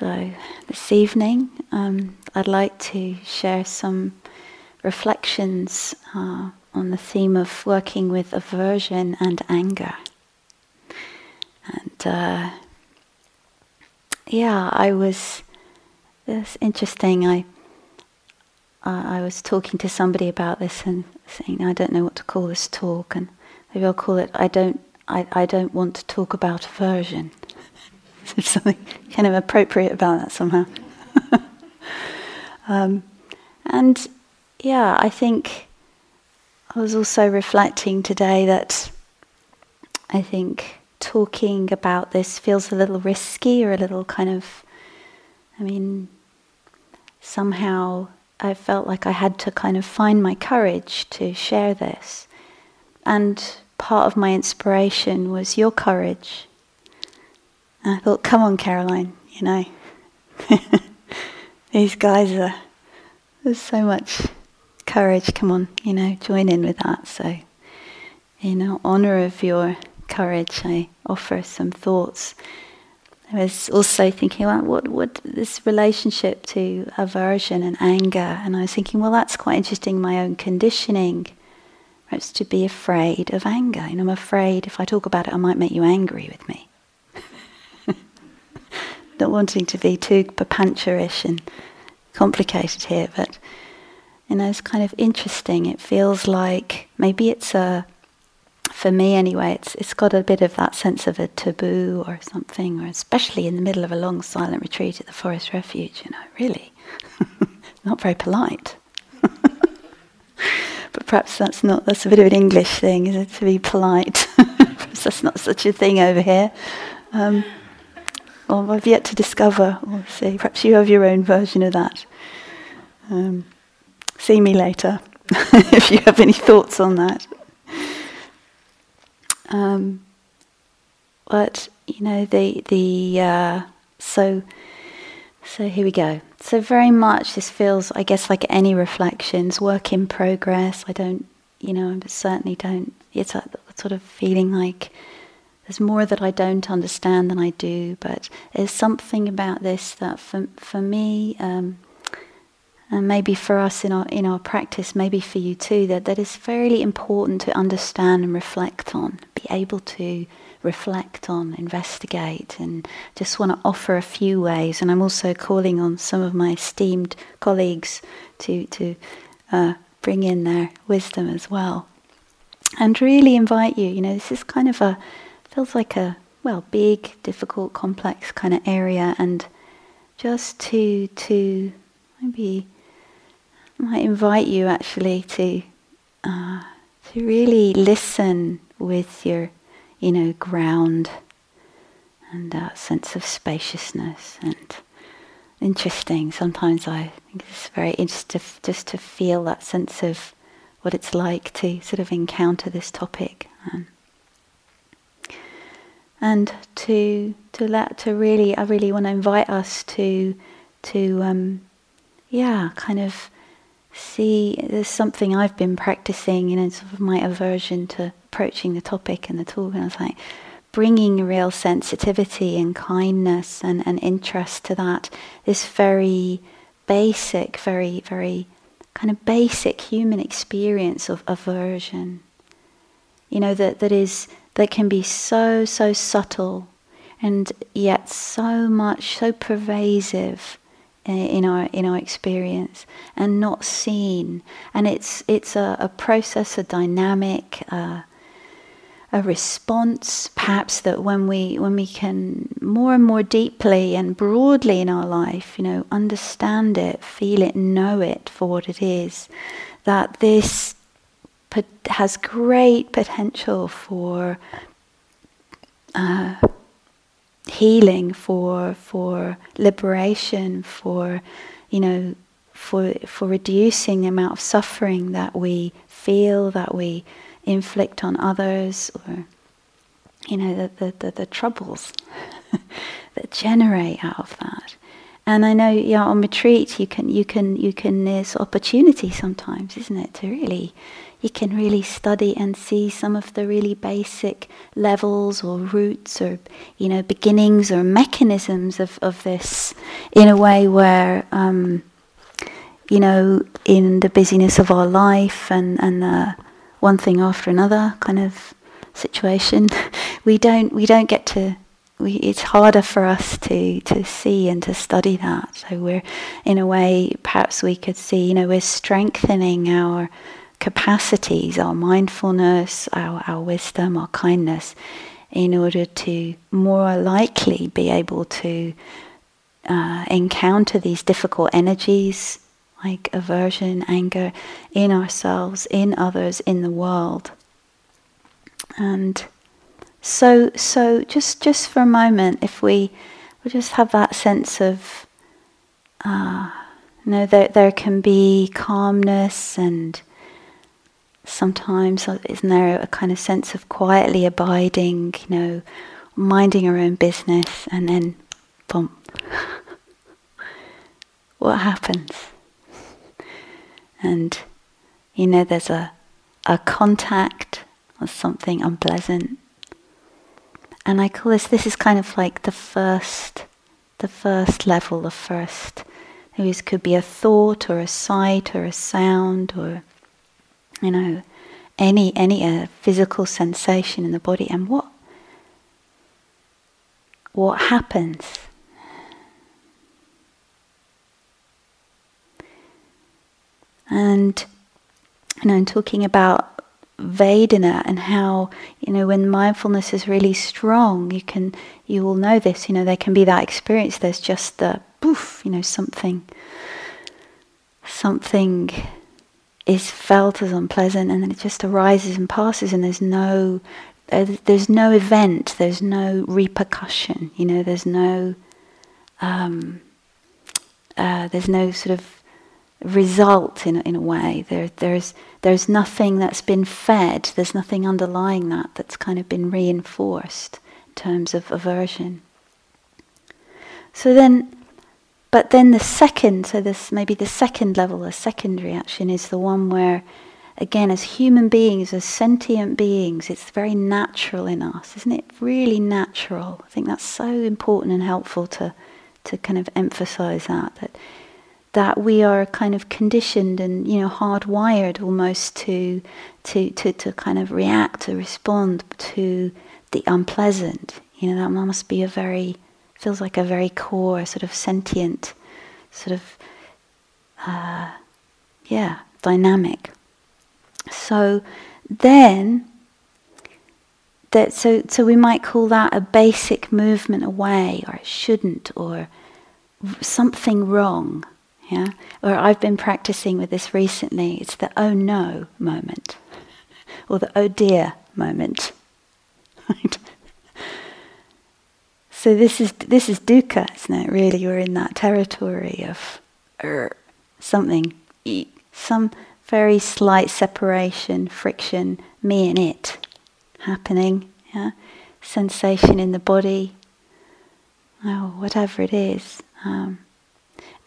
So this evening I'd like to share some reflections on the theme of working with aversion and anger. And it's interesting, I was talking to somebody about this and saying, I don't know what to call this talk, and maybe I'll call it, I don't want to talk about aversion. There's something kind of appropriate about that somehow. And yeah, I think I was also reflecting today that I think talking about this feels a little risky, or a little kind of, somehow I felt like I had to kind of find my courage to share this. And part of my inspiration was your courage. And I thought, come on, Caroline, these guys are, there's so much courage, come on, join in with that. So, in honor of your courage, I offer some thoughts. I was also thinking, well, what this relationship to aversion and anger, and I was thinking, well, that's quite interesting, my own conditioning, perhaps to be afraid of anger. I'm afraid if I talk about it, I might make you angry with me. Not wanting to be too papancherish and complicated here, but it's kind of interesting. It feels like maybe it's a, for me anyway, it's got a bit of that sense of a taboo or something, or especially in the middle of a long silent retreat at the Forest Refuge, really. Not very polite. But perhaps that's a bit of an English thing, is it, to be polite? Perhaps that's not such a thing over here. Or I've yet to discover or see. Perhaps you have your own version of that. See me later if you have any thoughts on that. But so here we go. So very much this feels, I guess, like any reflections, work in progress. It's a sort of feeling like there's more that I don't understand than I do, but there's something about this that for me, and maybe for us in our practice, maybe for you too, that is fairly important to understand and reflect on, be able to reflect on, investigate, and just want to offer a few ways. And I'm also calling on some of my esteemed colleagues to bring in their wisdom as well. And really invite you, this is kind of feels like a, big, difficult, complex kind of area, and just to maybe I might invite you actually to really listen with your, ground and that sense of spaciousness and interesting. Sometimes I think it's very interesting just to feel that sense of what it's like to sort of encounter this topic, and I really want to invite us to kind of see. There's something I've been practicing, sort of my aversion to approaching the topic and the talk, and I was like bringing real sensitivity and kindness and interest to that, this very basic, very, very kind of basic human experience of aversion, that can be so, so subtle and yet so much, so pervasive in our experience and not seen. And it's a process, a dynamic, a response perhaps, that when we can more and more deeply and broadly in our life, understand it, feel it, know it for what it is, that this has great potential for healing, for liberation, for reducing the amount of suffering that we feel, that we inflict on others, or the troubles that generate out of that. And I know, yeah, on retreat you can. There's opportunity sometimes, isn't it? To really, you can really study and see some of the really basic levels or roots or beginnings or mechanisms of this in a way where. In the busyness of our life and one thing after another kind of situation, we don't get to. It's harder for us to see and to study that. So we're, in a way, perhaps we could see. We're strengthening our capacities, our mindfulness, our wisdom, our kindness, in order to more likely be able to encounter these difficult energies. Like aversion, anger, in ourselves, in others, in the world. And so just for a moment, if we just have that sense of, there can be calmness, and sometimes isn't there a kind of sense of quietly abiding, minding our own business, and then, boom, what happens? And there's a contact or something unpleasant, and I call this is kind of like the first level, the first. This could be a thought or a sight or a sound or any physical sensation in the body, and what happens. And I'm talking about Vedana and how, when mindfulness is really strong, you all know this, there can be that experience, there's just the poof, something is felt as unpleasant, and then it just arises and passes, and there's no event, there's no repercussion, there's no sort of result in a way. There's nothing that's been fed, there's nothing underlying that's kind of been reinforced in terms of aversion. The second level, the second reaction, is the one where, again, as human beings, as sentient beings, it's very natural in us, isn't it? Really natural. I think that's so important and helpful to kind of emphasize that we are kind of conditioned and hardwired almost to kind of react or respond to the unpleasant. That must be feels like a very core sort of sentient sort of dynamic. So then that so we might call that a basic movement away, or it shouldn't, or something wrong. Yeah, or I've been practicing with this recently, it's the oh no moment, or the oh dear moment. Right? So this is dukkha, isn't it? Really, we're in that territory of something, some very slight separation, friction, me and it, happening. Yeah, sensation in the body. Oh, whatever it is.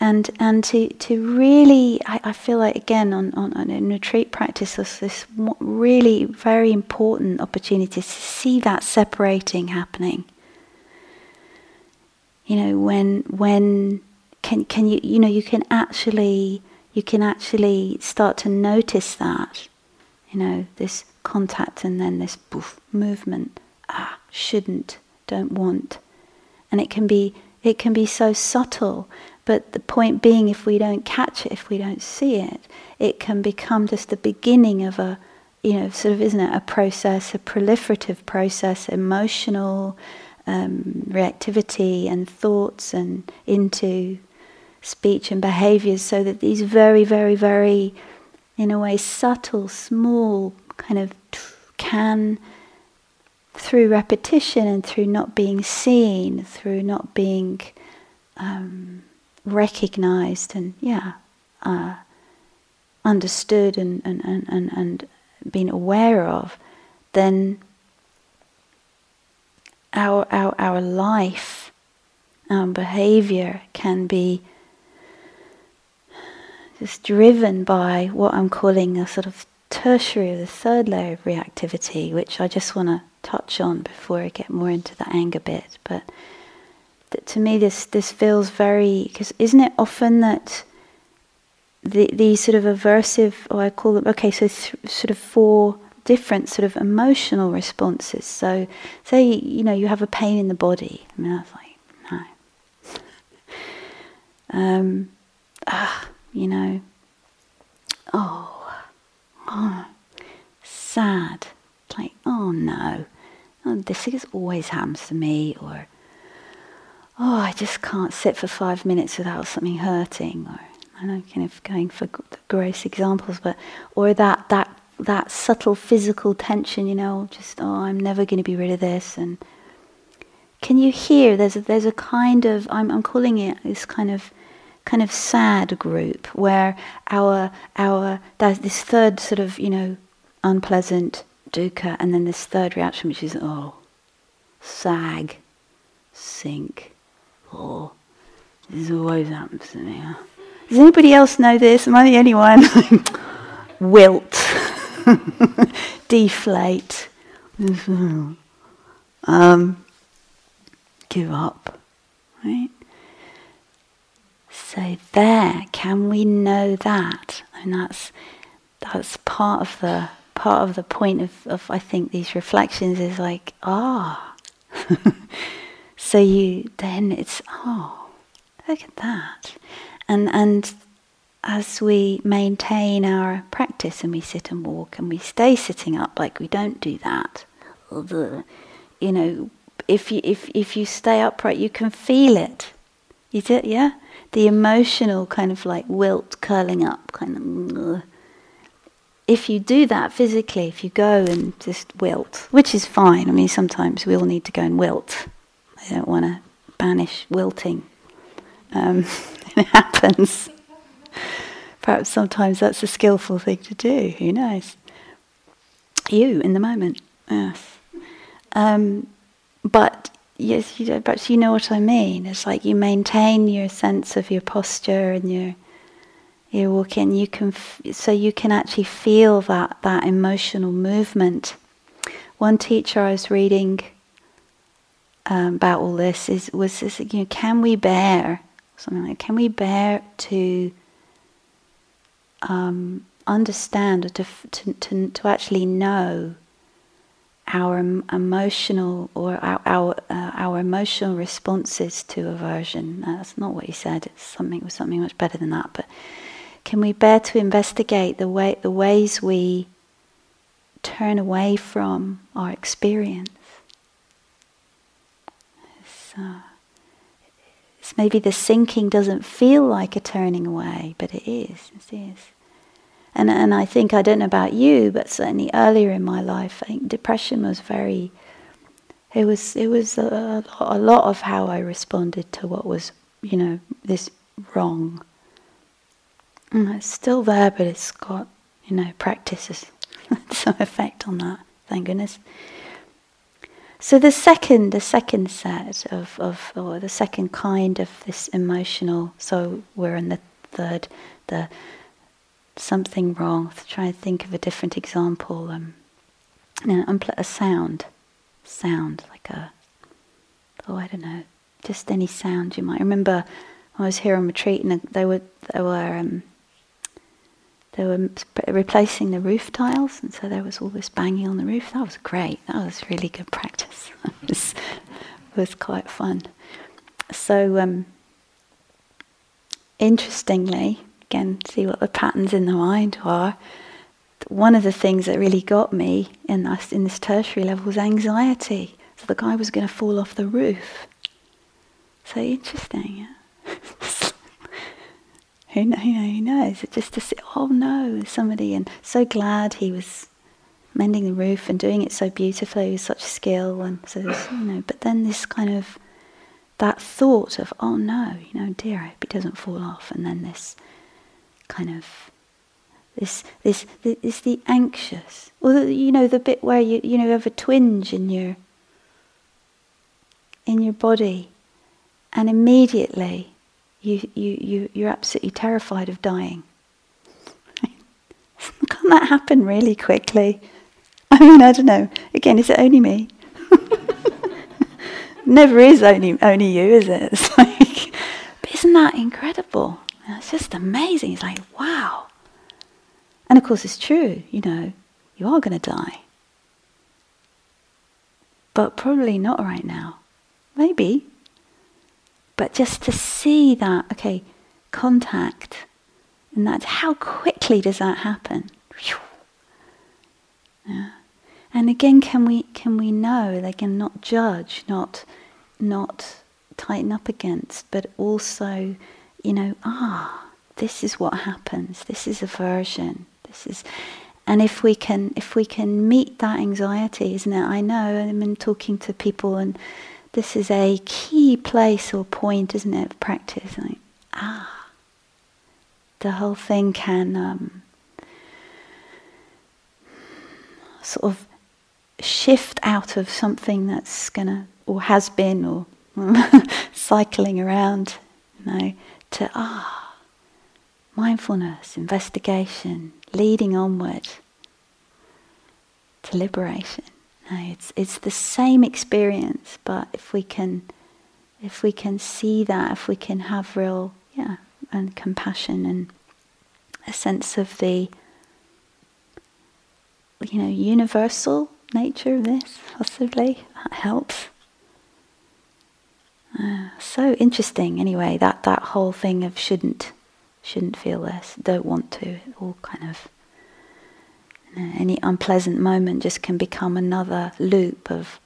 And to really, I feel like, again, on in retreat practice, there's this really very important opportunity to see that separating happening. When can you actually start to notice that, this contact and then this poof movement. Shouldn't, don't want, and it can be so subtle. But the point being, if we don't catch it, if we don't see it, it can become just the beginning of a, sort of, isn't it, a process, a proliferative process, emotional reactivity and thoughts and into speech and behaviours, so that these very, very, very, in a way, subtle, small kind of can, through repetition and through not being seen, through not being... recognized and understood and been aware of, then our life behavior can be just driven by what I'm calling a sort of tertiary, the third layer of reactivity, which I just want to touch on before I get more into the anger bit. But to me this feels very, because isn't it often that these sort of aversive, or I call them, sort of four different sort of emotional responses. So say, you have a pain in the body. I mean, I was like, no. Sad. It's like, oh no, this is always happens to me, or oh, I just can't sit for 5 minutes without something hurting, or I know, kind of going for gross examples, but or that subtle physical tension, just I'm never going to be rid of this. And can you hear? There's a kind of, I'm calling it this kind of sad group where our there's this third sort of unpleasant dukkha, and then this third reaction which is sag, sink, this always happens to me. Does anybody else know this? Am I the only one? Wilt, deflate, give up, right? So there, can we know that? And that's part of the point of I think these reflections is like, so you then it's look at that. And as we maintain our practice and we sit and walk and we stay sitting up, like we don't do that, if you stay upright, you can feel it. You do, yeah? The emotional kind of like wilt, curling up, kind of. If you do that physically, if you go and just wilt, which is fine. I mean, sometimes we all need to go and wilt. I don't want to banish wilting. It happens. Perhaps sometimes that's a skillful thing to do. Who knows? You in the moment, yes. But yes, perhaps you know what I mean. It's like you maintain your sense of your posture and your walking. You can so you can actually feel that emotional movement. One teacher I was reading about all this was this, can we bear? Something like, can we bear to understand, or to actually know our emotional or our emotional responses to aversion? No, that's not what he said. It was something much better than that. But can we bear to investigate the ways we turn away from our experience? It's maybe the sinking doesn't feel like a turning away, but it is. It is. And I think, I don't know about you, but certainly earlier in my life, I think depression was very. It was a lot of how I responded to what was this wrong. And it's still there, but it's got practices some effect on that. Thank goodness. So the second set or the second kind of this emotional, so we're in the third, the something wrong. Try and think of a different example. A sound like a, I don't know, just any sound you might remember. I was here on retreat and they were replacing the roof tiles, and so there was all this banging on the roof. That was great. That was really good practice. It was quite fun. So, interestingly, again, see what the patterns in the mind are. One of the things that really got me in this tertiary level was anxiety. So the guy was going to fall off the roof. So interesting, yeah? Who knows? Just to say, oh no, somebody, and so glad he was mending the roof and doing it so beautifully with such skill, and so But then this kind of that thought of, oh no, dear, I hope he doesn't fall off, and then this kind of this is the anxious, or the bit where you have a twinge in your body. and immediately you're absolutely terrified of dying. Can't that happen really quickly? I mean, I don't know. Again, is it only me? Never is only you, is it? It's like, but isn't that incredible? It's just amazing. It's like, wow. And of course, it's true. You know, you are going to die. But probably not right now. Maybe. But just to see that, okay, contact, and that's how quickly does that happen? Yeah. And again, can we know, like, and not judge, not tighten up against, but also, you know, this is what happens. This is aversion. And if we can meet that anxiety, isn't it? I know, I've been talking to people, and this is a key place or point, isn't it, of practice? Like, the whole thing can sort of shift out of something that's gonna or has been or cycling around, you know, to mindfulness, investigation, leading onward to liberation. No, it's the same experience, but if we can see that, if we can have real and compassion and a sense of the universal nature of this, possibly that helps. So interesting. Anyway, that whole thing of shouldn't feel this, don't want to, all kind of, any unpleasant moment just can become another loop of,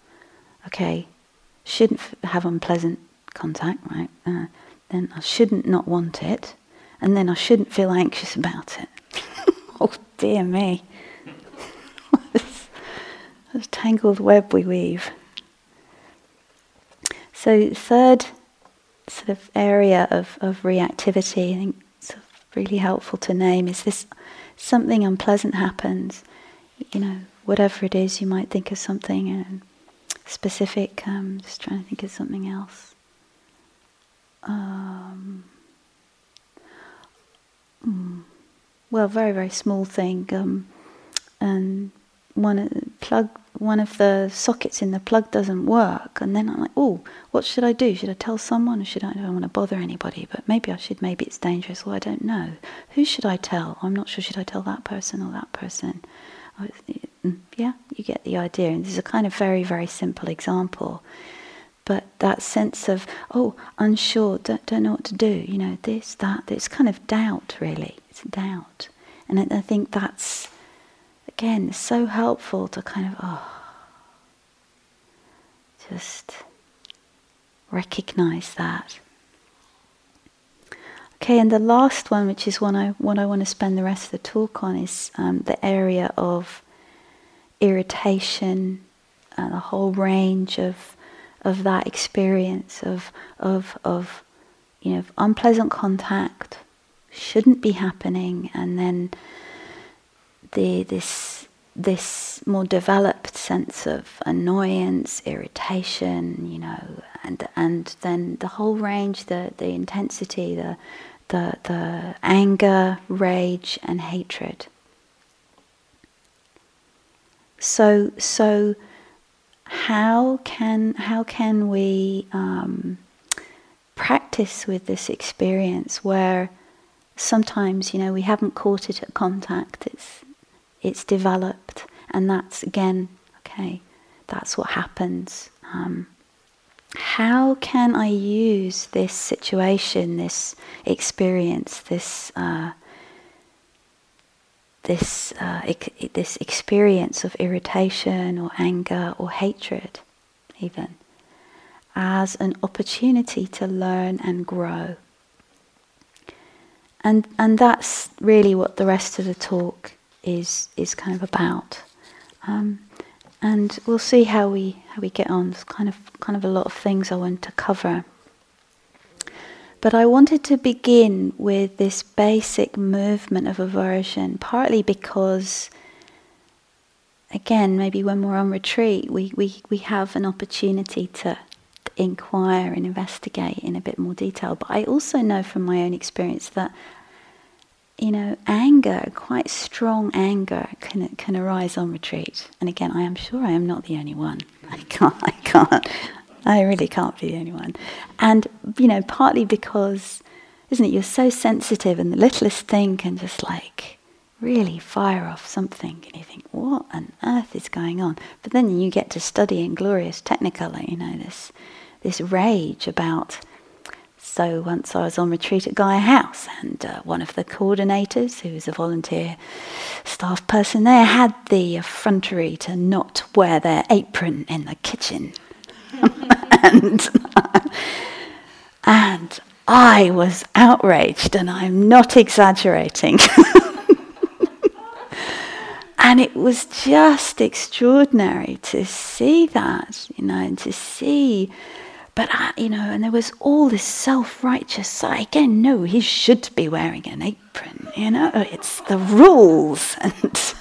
okay, shouldn't have unpleasant contact, right? Then I shouldn't not want it, and then I shouldn't feel anxious about it. Oh dear me. What a tangled web we weave. So third sort of area of reactivity, I think sort of really helpful to name, is this: something unpleasant happens, you know, whatever it is, you might think of something and specific, just trying to think of something else. Well, very, very small thing, and one of the sockets in the plug doesn't work, and then I'm like, oh, what should I do? Should I tell someone, or I don't want to bother anybody, but maybe I should, maybe it's dangerous, well, I don't know. Who should I tell? I'm not sure, should I tell that person or that person? Yeah, you get the idea, and this is a kind of very, very simple example. But that sense of, unsure, don't know what to do, you know, this, that, it's kind of doubt, really. It's doubt. And I think that's, again, so helpful to kind of, just recognize that. Okay, and the last one, which is one I want to spend the rest of the talk on, is the area of irritation, and a whole range of that experience of of unpleasant contact, shouldn't be happening, and then this more developed sense of annoyance, irritation, and then the whole range, the intensity, the anger, rage, and hatred. So. How can we practice with this experience where sometimes we haven't caught it at contact, it's developed, and that's again, okay, that's what happens. How can I use this situation, this experience, this experience of irritation or anger or hatred even as an opportunity to learn and grow? And that's really what the rest of the talk is kind of about. And we'll see how we get on. There's kind of a lot of things I want to cover. But I wanted to begin with this basic movement of aversion, partly because, again, maybe when we're on retreat, we have an opportunity to inquire and investigate in a bit more detail. But I also know from my own experience that, you know, anger, quite strong anger, can arise on retreat. And again, I am sure I am not the only one. I really can't be the only one. And, you know, partly because, isn't it, you're so sensitive and the littlest thing can just like really fire off something and you think, what on earth is going on? But then you get to study in glorious Technicolor, you know, this rage about... So once I was on retreat at Gaia House, and one of the coordinators, who was a volunteer staff person there, had the effrontery to not wear their apron in the kitchen. and I was outraged, and I'm not exaggerating. And it was just extraordinary to see that, you know, and to see... But, you know, and there was all this self-righteous side. Again, no, he should be wearing an apron, you know. It's the rules, and it's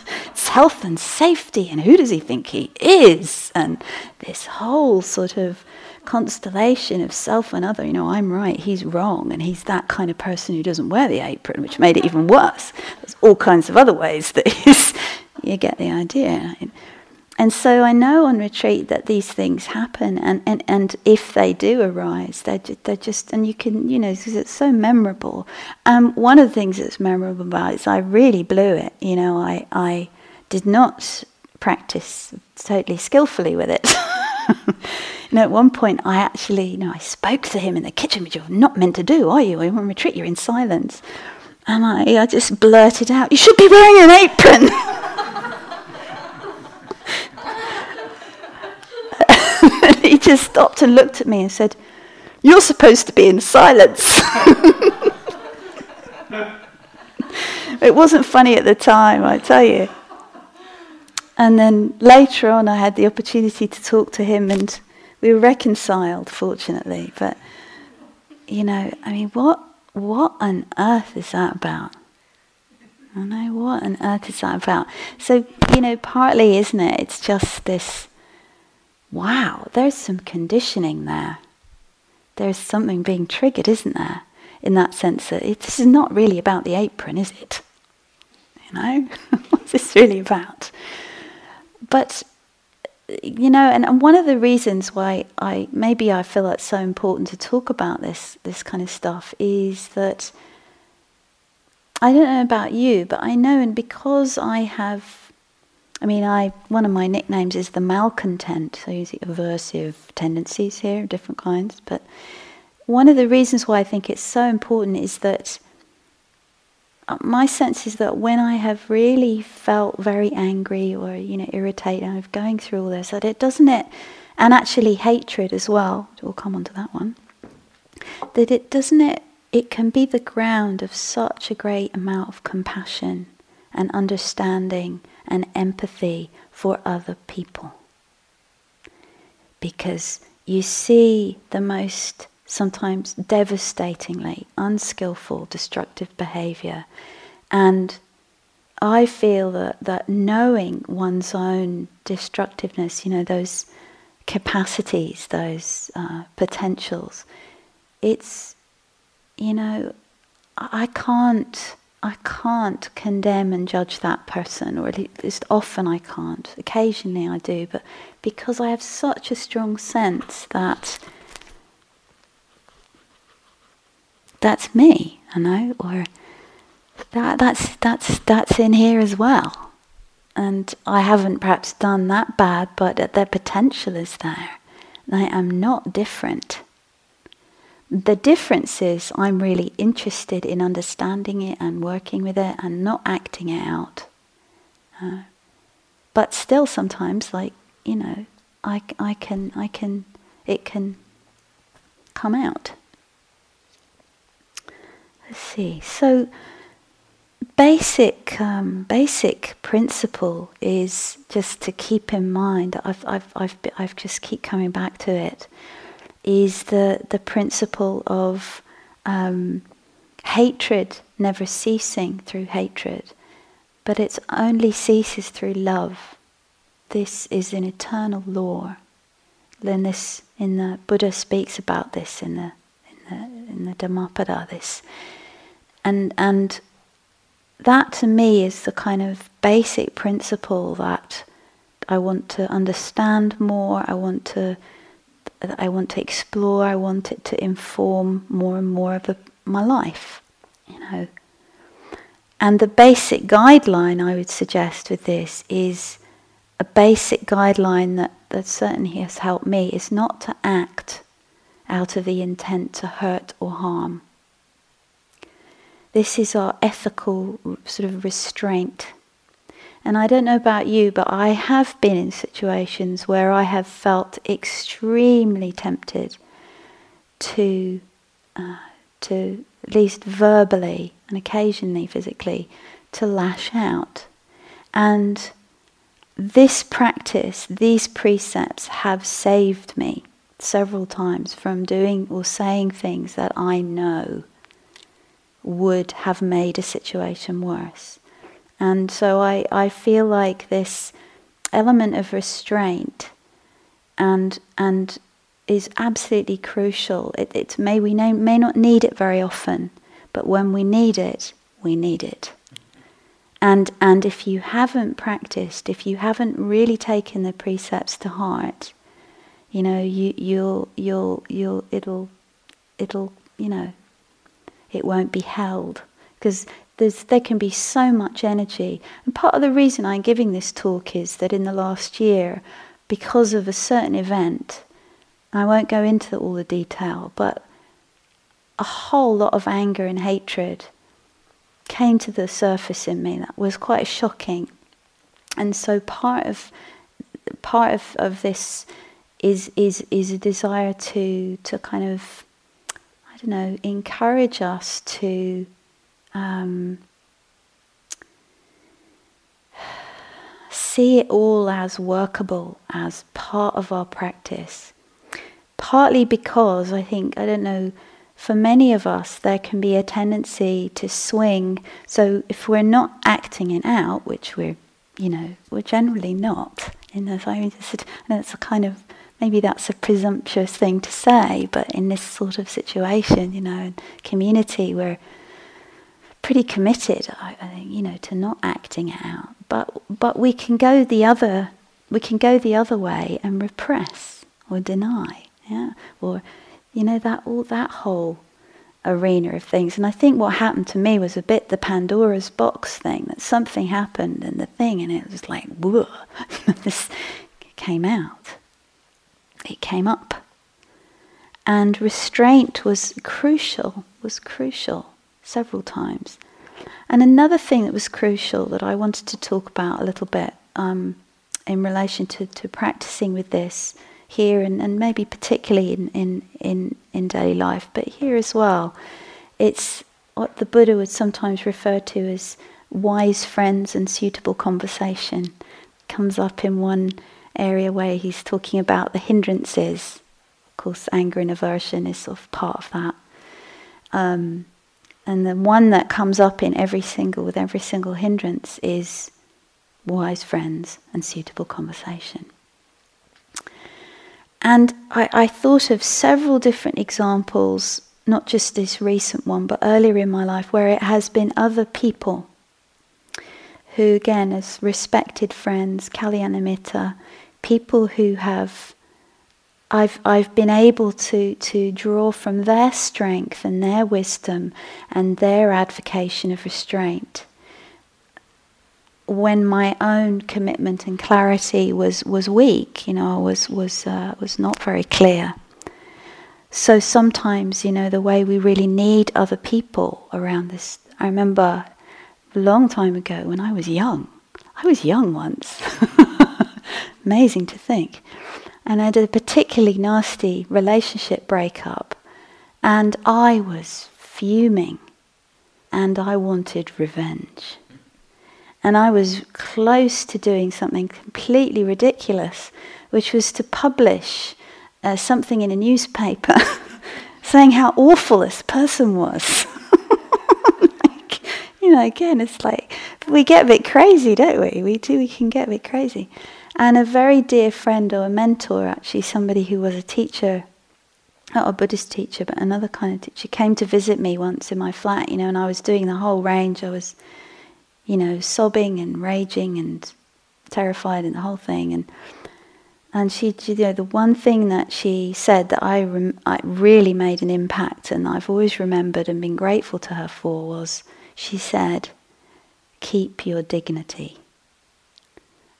health and safety, and who does he think he is? And this whole sort of constellation of self and other, you know, I'm right, he's wrong, and he's that kind of person who doesn't wear the apron, which made it even worse. There's all kinds of other ways that you get the idea. And so I know on retreat that these things happen, and if they do arise, they're just, and you can, you know, because it's so memorable. One of the things that's memorable about it is I really blew it. You know, I did not practice totally skillfully with it. You know, at one point I actually, you know, I spoke to him in the kitchen, which you're not meant to do, are you? When you're on retreat, you're in silence. And I just blurted out, "You should be wearing an apron!" He just stopped and looked at me and said, "You're supposed to be in silence." It wasn't funny at the time, I tell you. And then later on I had the opportunity to talk to him and we were reconciled, fortunately. But, you know, I mean, what on earth is that about? I don't know, what on earth is that about? So, you know, partly, isn't it, it's just this... Wow, there's some conditioning there. There's something being triggered, isn't there? In that sense that this is not really about the apron, is it? You know, what's this really about? But, you know, and one of the reasons why I feel it's so important to talk about this kind of stuff is that, I don't know about you, but I know, and because one of my nicknames is the malcontent, so usually aversive tendencies here, different kinds, but one of the reasons why I think it's so important is that my sense is that when I have really felt very angry or, you know, irritated, I'm going through all this, and actually hatred as well, we'll come on to that one, that it can be the ground of such a great amount of compassion and understanding and empathy for other people. Because you see the most, sometimes devastatingly, unskillful, destructive behaviour. And I feel that knowing one's own destructiveness, you know, those capacities, those potentials, it's, you know, I can't condemn and judge that person, or at least often I can't. Occasionally I do, but because I have such a strong sense that that's me, I know, or that's in here as well. And I haven't perhaps done that bad, but their potential is there. And I am not different. The difference is I'm really interested in understanding it and working with it and not acting it out. But still sometimes, like, you know, it can come out. Let's see. So basic principle is just to keep in mind, I've just keep coming back to it, is the principle of hatred never ceasing through hatred, but it only ceases through love. This is an eternal law. Then this in the Buddha speaks about this in the Dhammapada. This, and that to me is the kind of basic principle that I want to understand more. I want to explore. I want it to inform more and more of my life, you know. And the basic guideline I would suggest with this is a basic guideline that certainly has helped me is not to act out of the intent to hurt or harm. This is our ethical sort of restraint. And I don't know about you, but I have been in situations where I have felt extremely tempted to at least verbally and occasionally physically, to lash out. And this practice, these precepts have saved me several times from doing or saying things that I know would have made a situation worse. And so I feel like this element of restraint and is absolutely crucial. We may not need it very often, but when we need it. And if you haven't practiced, if you haven't really taken the precepts to heart, you know, it won't be held, because there can be so much energy. And part of the reason I'm giving this talk is that in the last year, because of a certain event, I won't go into all the detail, but a whole lot of anger and hatred came to the surface in me. That was quite shocking. And so part of this is a desire to kind of, I don't know, encourage us to see it all as workable, as part of our practice. Partly because, I think, I don't know, for many of us there can be a tendency to swing. So if we're not acting it out, which we're generally not. Maybe that's a presumptuous thing to say, but in this sort of situation, you know, community, we're pretty committed, I think, you know, to not acting it out. But we can go the other way and repress or deny. Yeah, or you know, that whole arena of things. And I think what happened to me was a bit the Pandora's box thing, that something happened and it was like, whoa, this came out. It came up. And restraint was crucial several times. And another thing that was crucial that I wanted to talk about a little bit in relation to practicing with this here and maybe particularly in daily life, but here as well. It's what the Buddha would sometimes refer to as wise friends and suitable conversation. Comes up in one area where he's talking about the hindrances. Of course, anger and aversion is sort of part of that. And the one that comes up with every single hindrance is wise friends and suitable conversation. And I thought of several different examples, not just this recent one, but earlier in my life, where it has been other people who, again, as respected friends, Kalyanamitta, people who have, I've been able to draw from their strength and their wisdom and their advocation of restraint when my own commitment and clarity was weak, you know, was not very clear. So sometimes, you know, the way we really need other people around this. I remember a long time ago when I was young once. Amazing to think. And I had a particularly nasty relationship breakup, and I was fuming, and I wanted revenge. And I was close to doing something completely ridiculous, which was to publish something in a newspaper saying how awful this person was. Like, you know, again, it's like, we get a bit crazy, don't we? We can get a bit crazy. And a very dear friend or a mentor, actually, somebody who was a teacher, not a Buddhist teacher, but another kind of teacher, came to visit me once in my flat, you know, and I was doing the whole range. I was, you know, sobbing and raging and terrified and the whole thing. And she, you know, the one thing that she said that I really made an impact and I've always remembered and been grateful to her for was, she said, "Keep your dignity."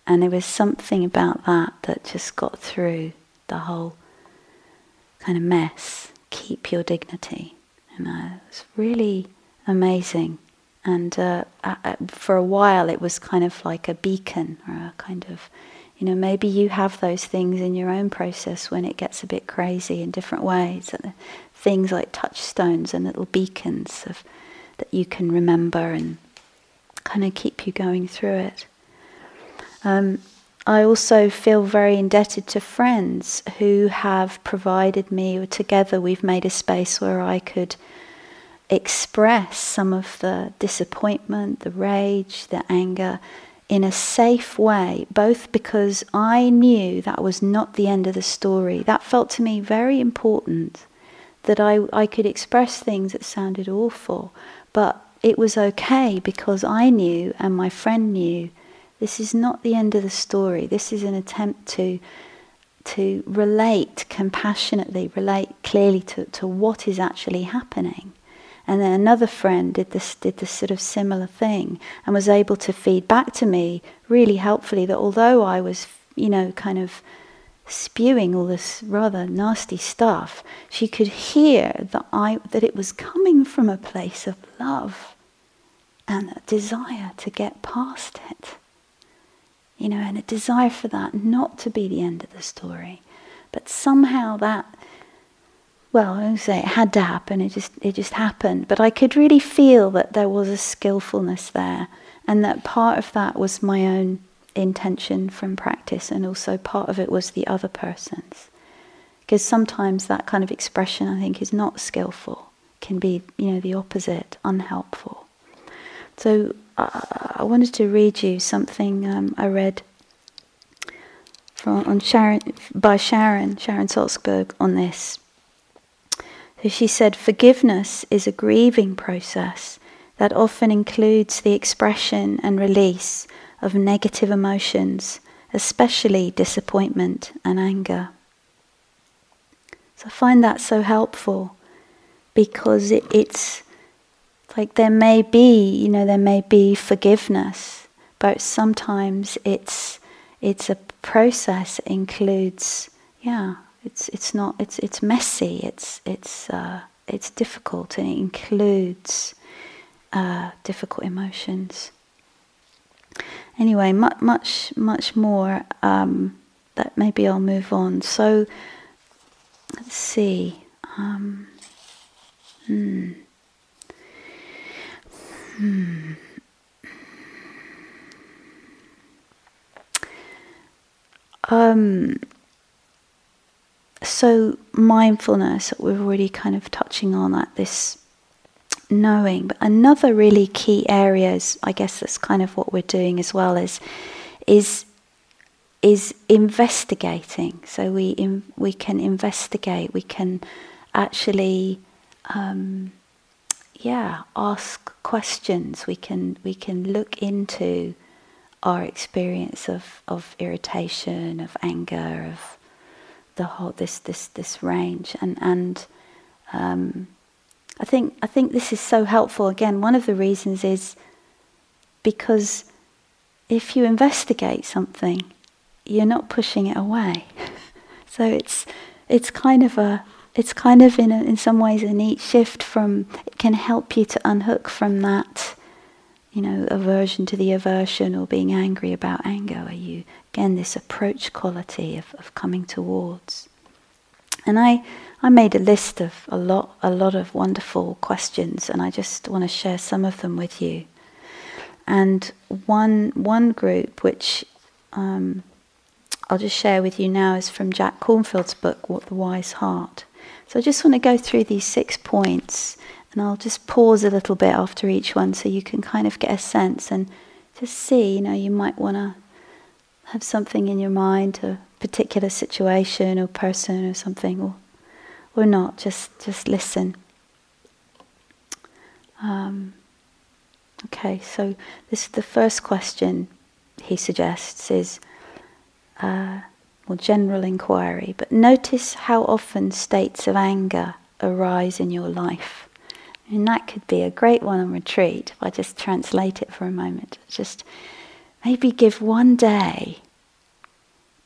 And there was something about that that just got through the whole kind of mess. Keep your dignity. And it was really amazing. And for a while it was kind of like a beacon or a kind of, you know, maybe you have those things in your own process when it gets a bit crazy in different ways. Things like touchstones and little beacons of that you can remember and kind of keep you going through it. I also feel very indebted to friends who have provided me, or together we've made a space where I could express some of the disappointment, the rage, the anger in a safe way, both because I knew that was not the end of the story. That felt to me very important, that I could express things that sounded awful, but it was okay because I knew and my friend knew this is not the end of the story. This is an attempt to relate compassionately, relate clearly to what is actually happening. And then another friend did this sort of similar thing and was able to feed back to me really helpfully that although I was, you know, kind of spewing all this rather nasty stuff, she could hear that it was coming from a place of love and a desire to get past it. You know, and a desire for that not to be the end of the story. But somehow that, well, I won't say it had to happen, it just happened. But I could really feel that there was a skillfulness there, and that part of that was my own intention from practice, and also part of it was the other person's. Because sometimes that kind of expression, I think, is not skillful, can be, you know, the opposite, unhelpful. So I wanted to read you something I read by Sharon Salzberg on this. So she said, "Forgiveness is a grieving process that often includes the expression and release of negative emotions, especially disappointment and anger." So I find that so helpful because it's like there may be forgiveness, but sometimes it's a process that includes, it's messy, it's difficult, and it includes difficult emotions. Anyway, much more. That maybe I'll move on. So let's see. So mindfulness, we're already kind of touching on at this knowing, but another really key area is, I guess that's kind of what we're doing as well, is investigating. So we can investigate, we can actually ask questions, we can look into our experience of irritation, of anger, of the whole this range, and I think this is so helpful. Again, one of the reasons is because if you investigate something, you're not pushing it away. So it's kind of in some ways a neat shift from, it can help you to unhook from that, you know, aversion to the aversion or being angry about anger, where you, again, this approach quality of coming towards. And I made a list of a lot of wonderful questions, and I just want to share some of them with you. And one group, which I'll just share with you now, is from Jack Cornfield's book, The Wise Heart. So I just want to go through these 6 points, and I'll just pause a little bit after each one so you can kind of get a sense and just see, you know, you might want to have something in your mind, a particular situation or person or something, or not, just listen. Okay, so this, the first question he suggests is general inquiry, but notice how often states of anger arise in your life. And that could be a great one on retreat, if I just translate it for a moment. Just maybe give one day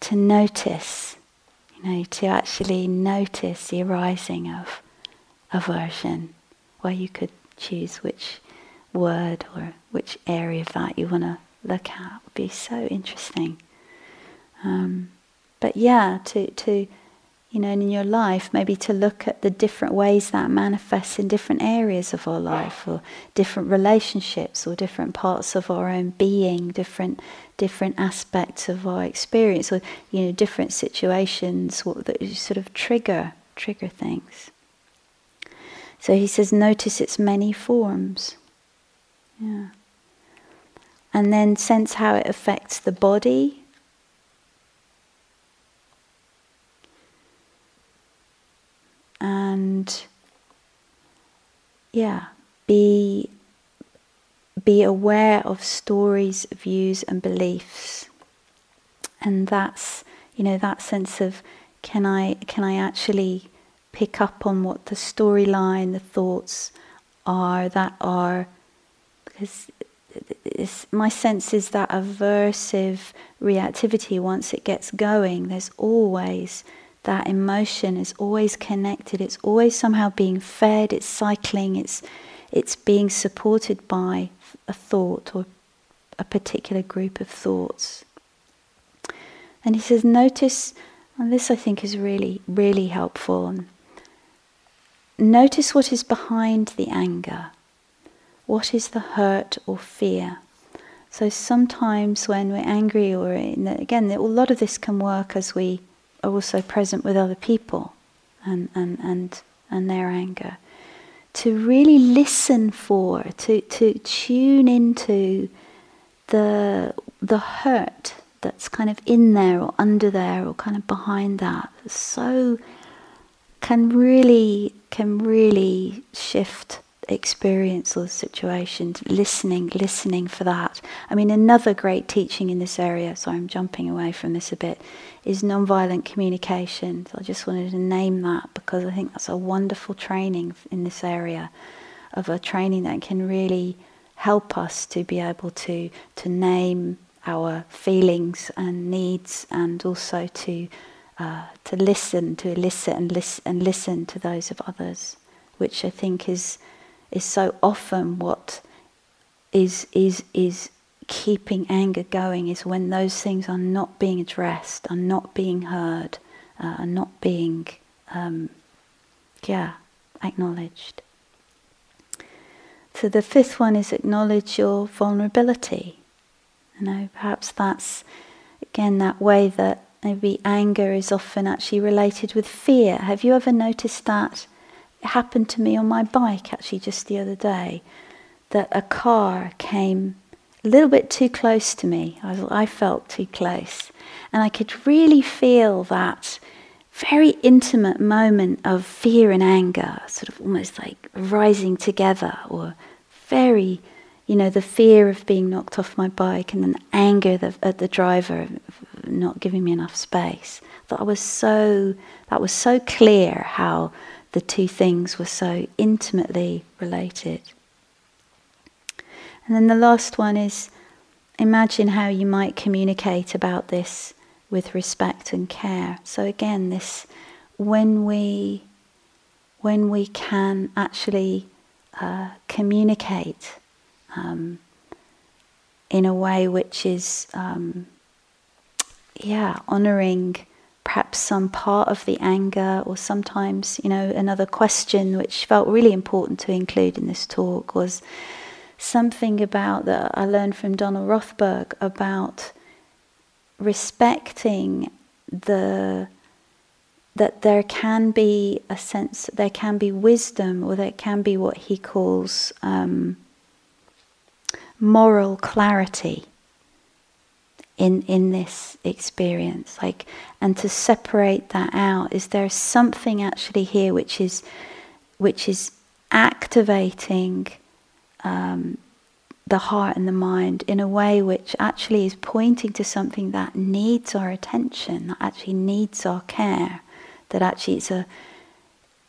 to notice, to actually notice the arising of aversion, where you could choose which word or which area of that you want to look at. It would be so interesting. But yeah, to in your life, maybe to look at the different ways that manifests in different areas of our life, or different relationships, or different parts of our own being, different aspects of our experience, or different situations that sort of trigger things. So he says, notice its many forms. Yeah. And then sense how it affects the body. And be aware of stories, views and beliefs. And that's, that sense of can I actually pick up on what the storyline, the thoughts are, because my sense is that aversive reactivity, once it gets going, there's always that emotion is always connected, it's always somehow being fed, it's cycling, it's being supported by a thought or a particular group of thoughts. And he says, notice, and this I think is really, really helpful, notice what is behind the anger. What is the hurt or fear? So sometimes when we're angry, or a lot of this can work as we are also present with other people and their anger. To really listen for, to tune into the hurt that's kind of in there or under there or kind of behind that. So can really shift experience or situations, listening for that. I mean, another great teaching in this area, so I'm jumping away from this a bit, is nonviolent communication. So I just wanted to name that because I think that's a wonderful training in this area, of a training that can really help us to be able to name our feelings and needs, and also to listen, to elicit and listen to those of others, which I think is so often what is keeping anger going, is when those things are not being addressed, are not being heard, are not being acknowledged. So the fifth one is acknowledge your vulnerability. Perhaps that's again that way that maybe anger is often actually related with fear. Have you ever noticed that? It happened to me on my bike actually just the other day, that a car came a little bit too close to me. I felt too close, and I could really feel that very intimate moment of fear and anger, sort of almost like rising together, or very, the fear of being knocked off my bike, and then anger at the driver not giving me enough space. That was so clear how the two things were so intimately related. And then the last one is, imagine how you might communicate about this with respect and care. So again, this, when we can actually communicate in a way which is honouring perhaps some part of the anger, or sometimes, another question which felt really important to include in this talk was something about that I learned from Donald Rothberg about respecting that there can be a sense, there can be wisdom, or there can be what he calls moral clarity in this experience, like, and to separate that out. Is there something actually here which is activating the heart and the mind in a way which actually is pointing to something that needs our attention, that actually needs our care, that actually it's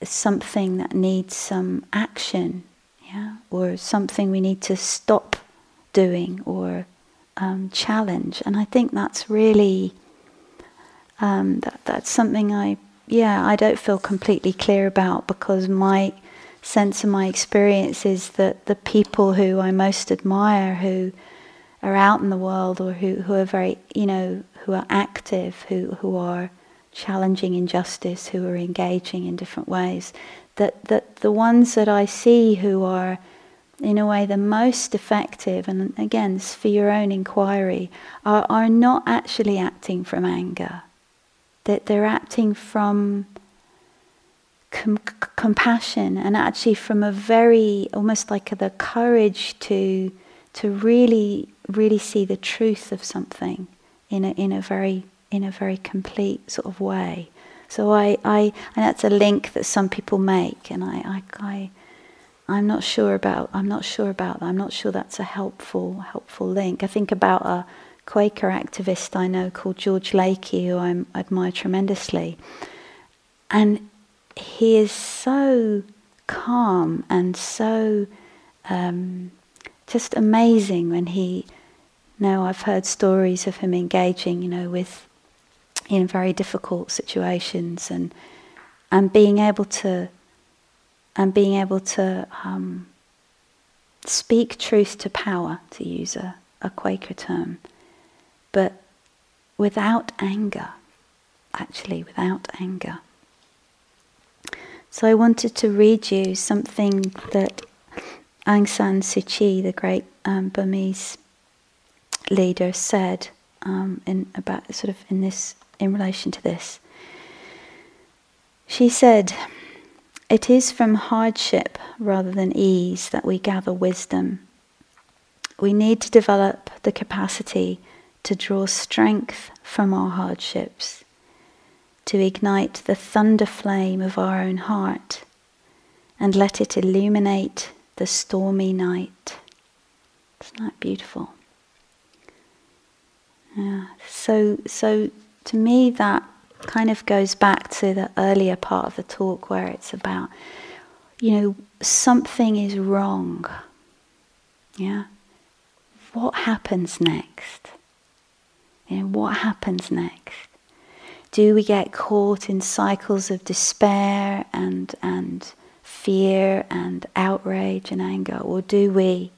something that needs some action, yeah, or something we need to stop doing or challenge. And I think that's really that's something I don't feel completely clear about, because my sense of my experience is that the people who I most admire, who are out in the world, or who are very, who are active, who are challenging injustice, who are engaging in different ways, that the ones that I see who are in a way the most effective, and again, this is for your own inquiry, are not actually acting from anger, that they're acting from compassion, and actually from a very, almost like the courage to really, really see the truth of something in a very complete sort of way. So I and that's a link that some people make, and I'm not sure that's a helpful link. I think about a Quaker activist I know called George Lakey, who I admire tremendously, and he is so calm and so just amazing when he. Now I've heard stories of him engaging, with in very difficult situations, and being able to speak truth to power, to use a Quaker term, but without anger. So I wanted to read you something that Aung San Suu Kyi, the great Burmese leader, said in relation to this. She said, "It is from hardship rather than ease that we gather wisdom. We need to develop the capacity to draw strength from our hardships, to ignite the thunder flame of our own heart and let it illuminate the stormy night." Isn't that beautiful? Yeah. So to me that kind of goes back to the earlier part of the talk where it's about, something is wrong. Yeah? What happens next? What happens next? Do we get caught in cycles of despair and fear and outrage and anger? Or do we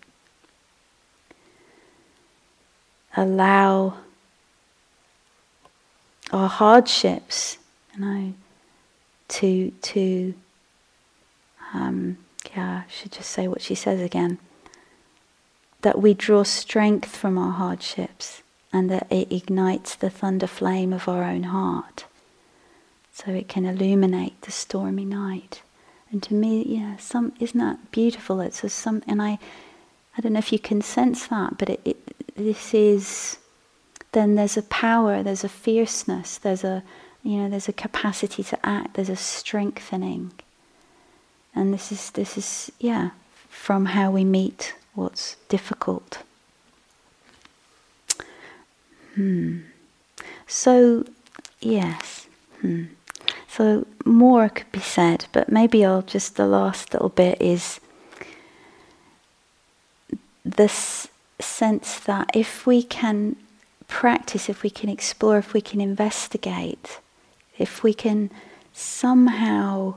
allow our hardships, I should just say what she says again, that we draw strength from our hardships, and that it ignites the thunder flame of our own heart, so it can illuminate the stormy night. And to me, isn't that beautiful? It's and I don't know if you can sense that, but this is. Then there's a power, there's a fierceness, there's a capacity to act, there's a strengthening, and this is from how we meet what's difficult. So, yes. So more could be said, but maybe the last little bit is this sense that if we can practice, if we can explore, if we can investigate, if we can somehow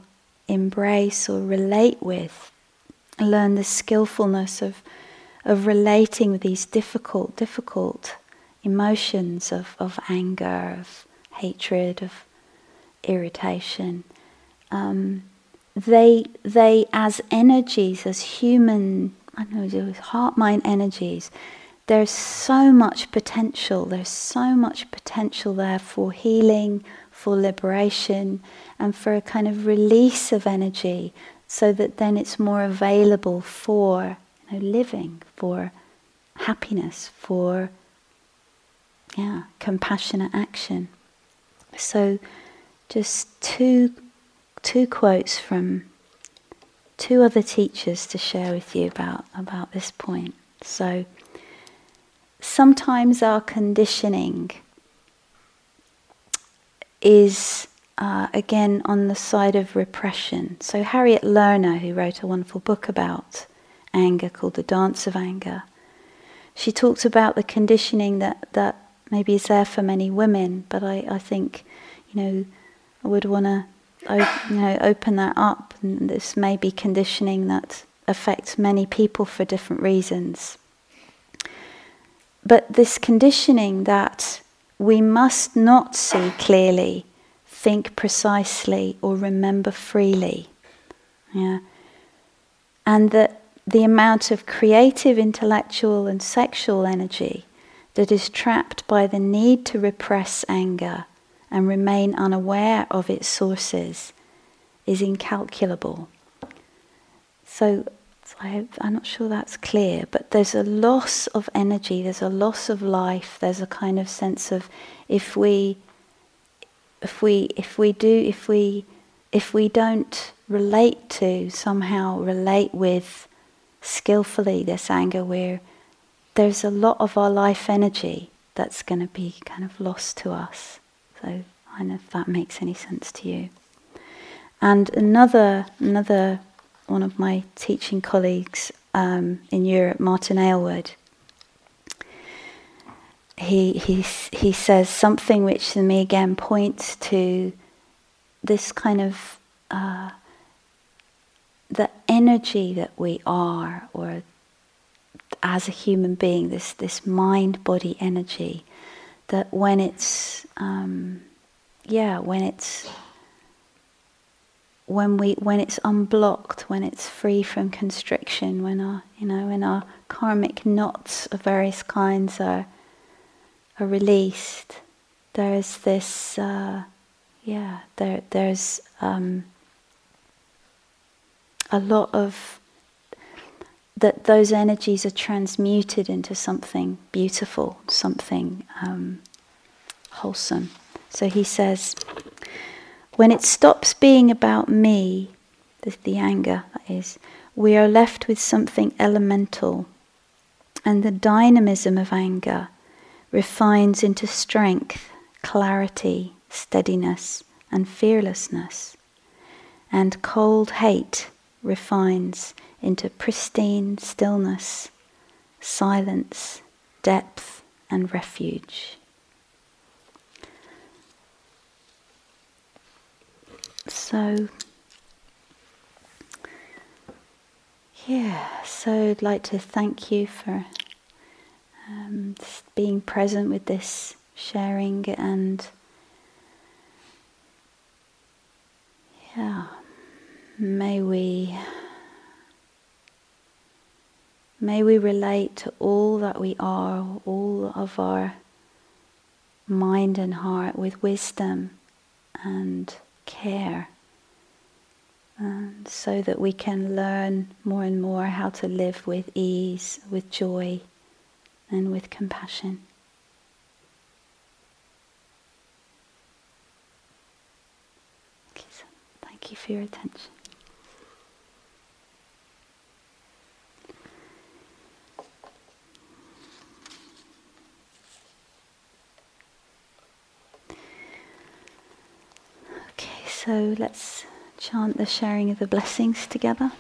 embrace or relate with, learn the skillfulness of relating with these difficult emotions of anger, of hatred, of irritation, they as energies, as human, heart-mind energies, there's so much potential there for healing, for liberation, and for a kind of release of energy, so that then it's more available for living, for happiness, for yeah, compassionate action. So just two quotes from two other teachers to share with you about this point. So, sometimes our conditioning is, again, on the side of repression. So Harriet Lerner, who wrote a wonderful book about anger called The Dance of Anger, she talks about the conditioning that maybe is there for many women, but I think, you know, I would want to open that up, and this may be conditioning that affects many people for different reasons. But this conditioning that we must not see clearly, think precisely, or remember freely. Yeah. And that the amount of creative, intellectual, and sexual energy that is trapped by the need to repress anger and remain unaware of its sources is incalculable. So I'm not sure that's clear, but there's a loss of energy, there's a loss of life, there's a kind of sense of if we don't relate with skillfully this anger, there's a lot of our life energy that's going to be kind of lost to us. So I don't know if that makes any sense to you. And another one of my teaching colleagues in Europe, Martin Aylward, he says something which to me again points to this kind of the energy that we are, or as a human being, this mind-body energy, that when it's when it's unblocked, when it's free from constriction, when our karmic knots of various kinds are released, there's this a lot of that. Those energies are transmuted into something beautiful, something wholesome. So he says, when it stops being about me, the anger that is, we are left with something elemental, and the dynamism of anger refines into strength, clarity, steadiness, and fearlessness, and cold hate refines into pristine stillness, silence, depth, and refuge. So, so I'd like to thank you for being present with this sharing, and may we relate to all that we are, all of our mind and heart, with wisdom and care, and so that we can learn more and more how to live with ease, with joy, and with compassion. Okay, so thank you for your attention. So let's chant the sharing of the blessings together.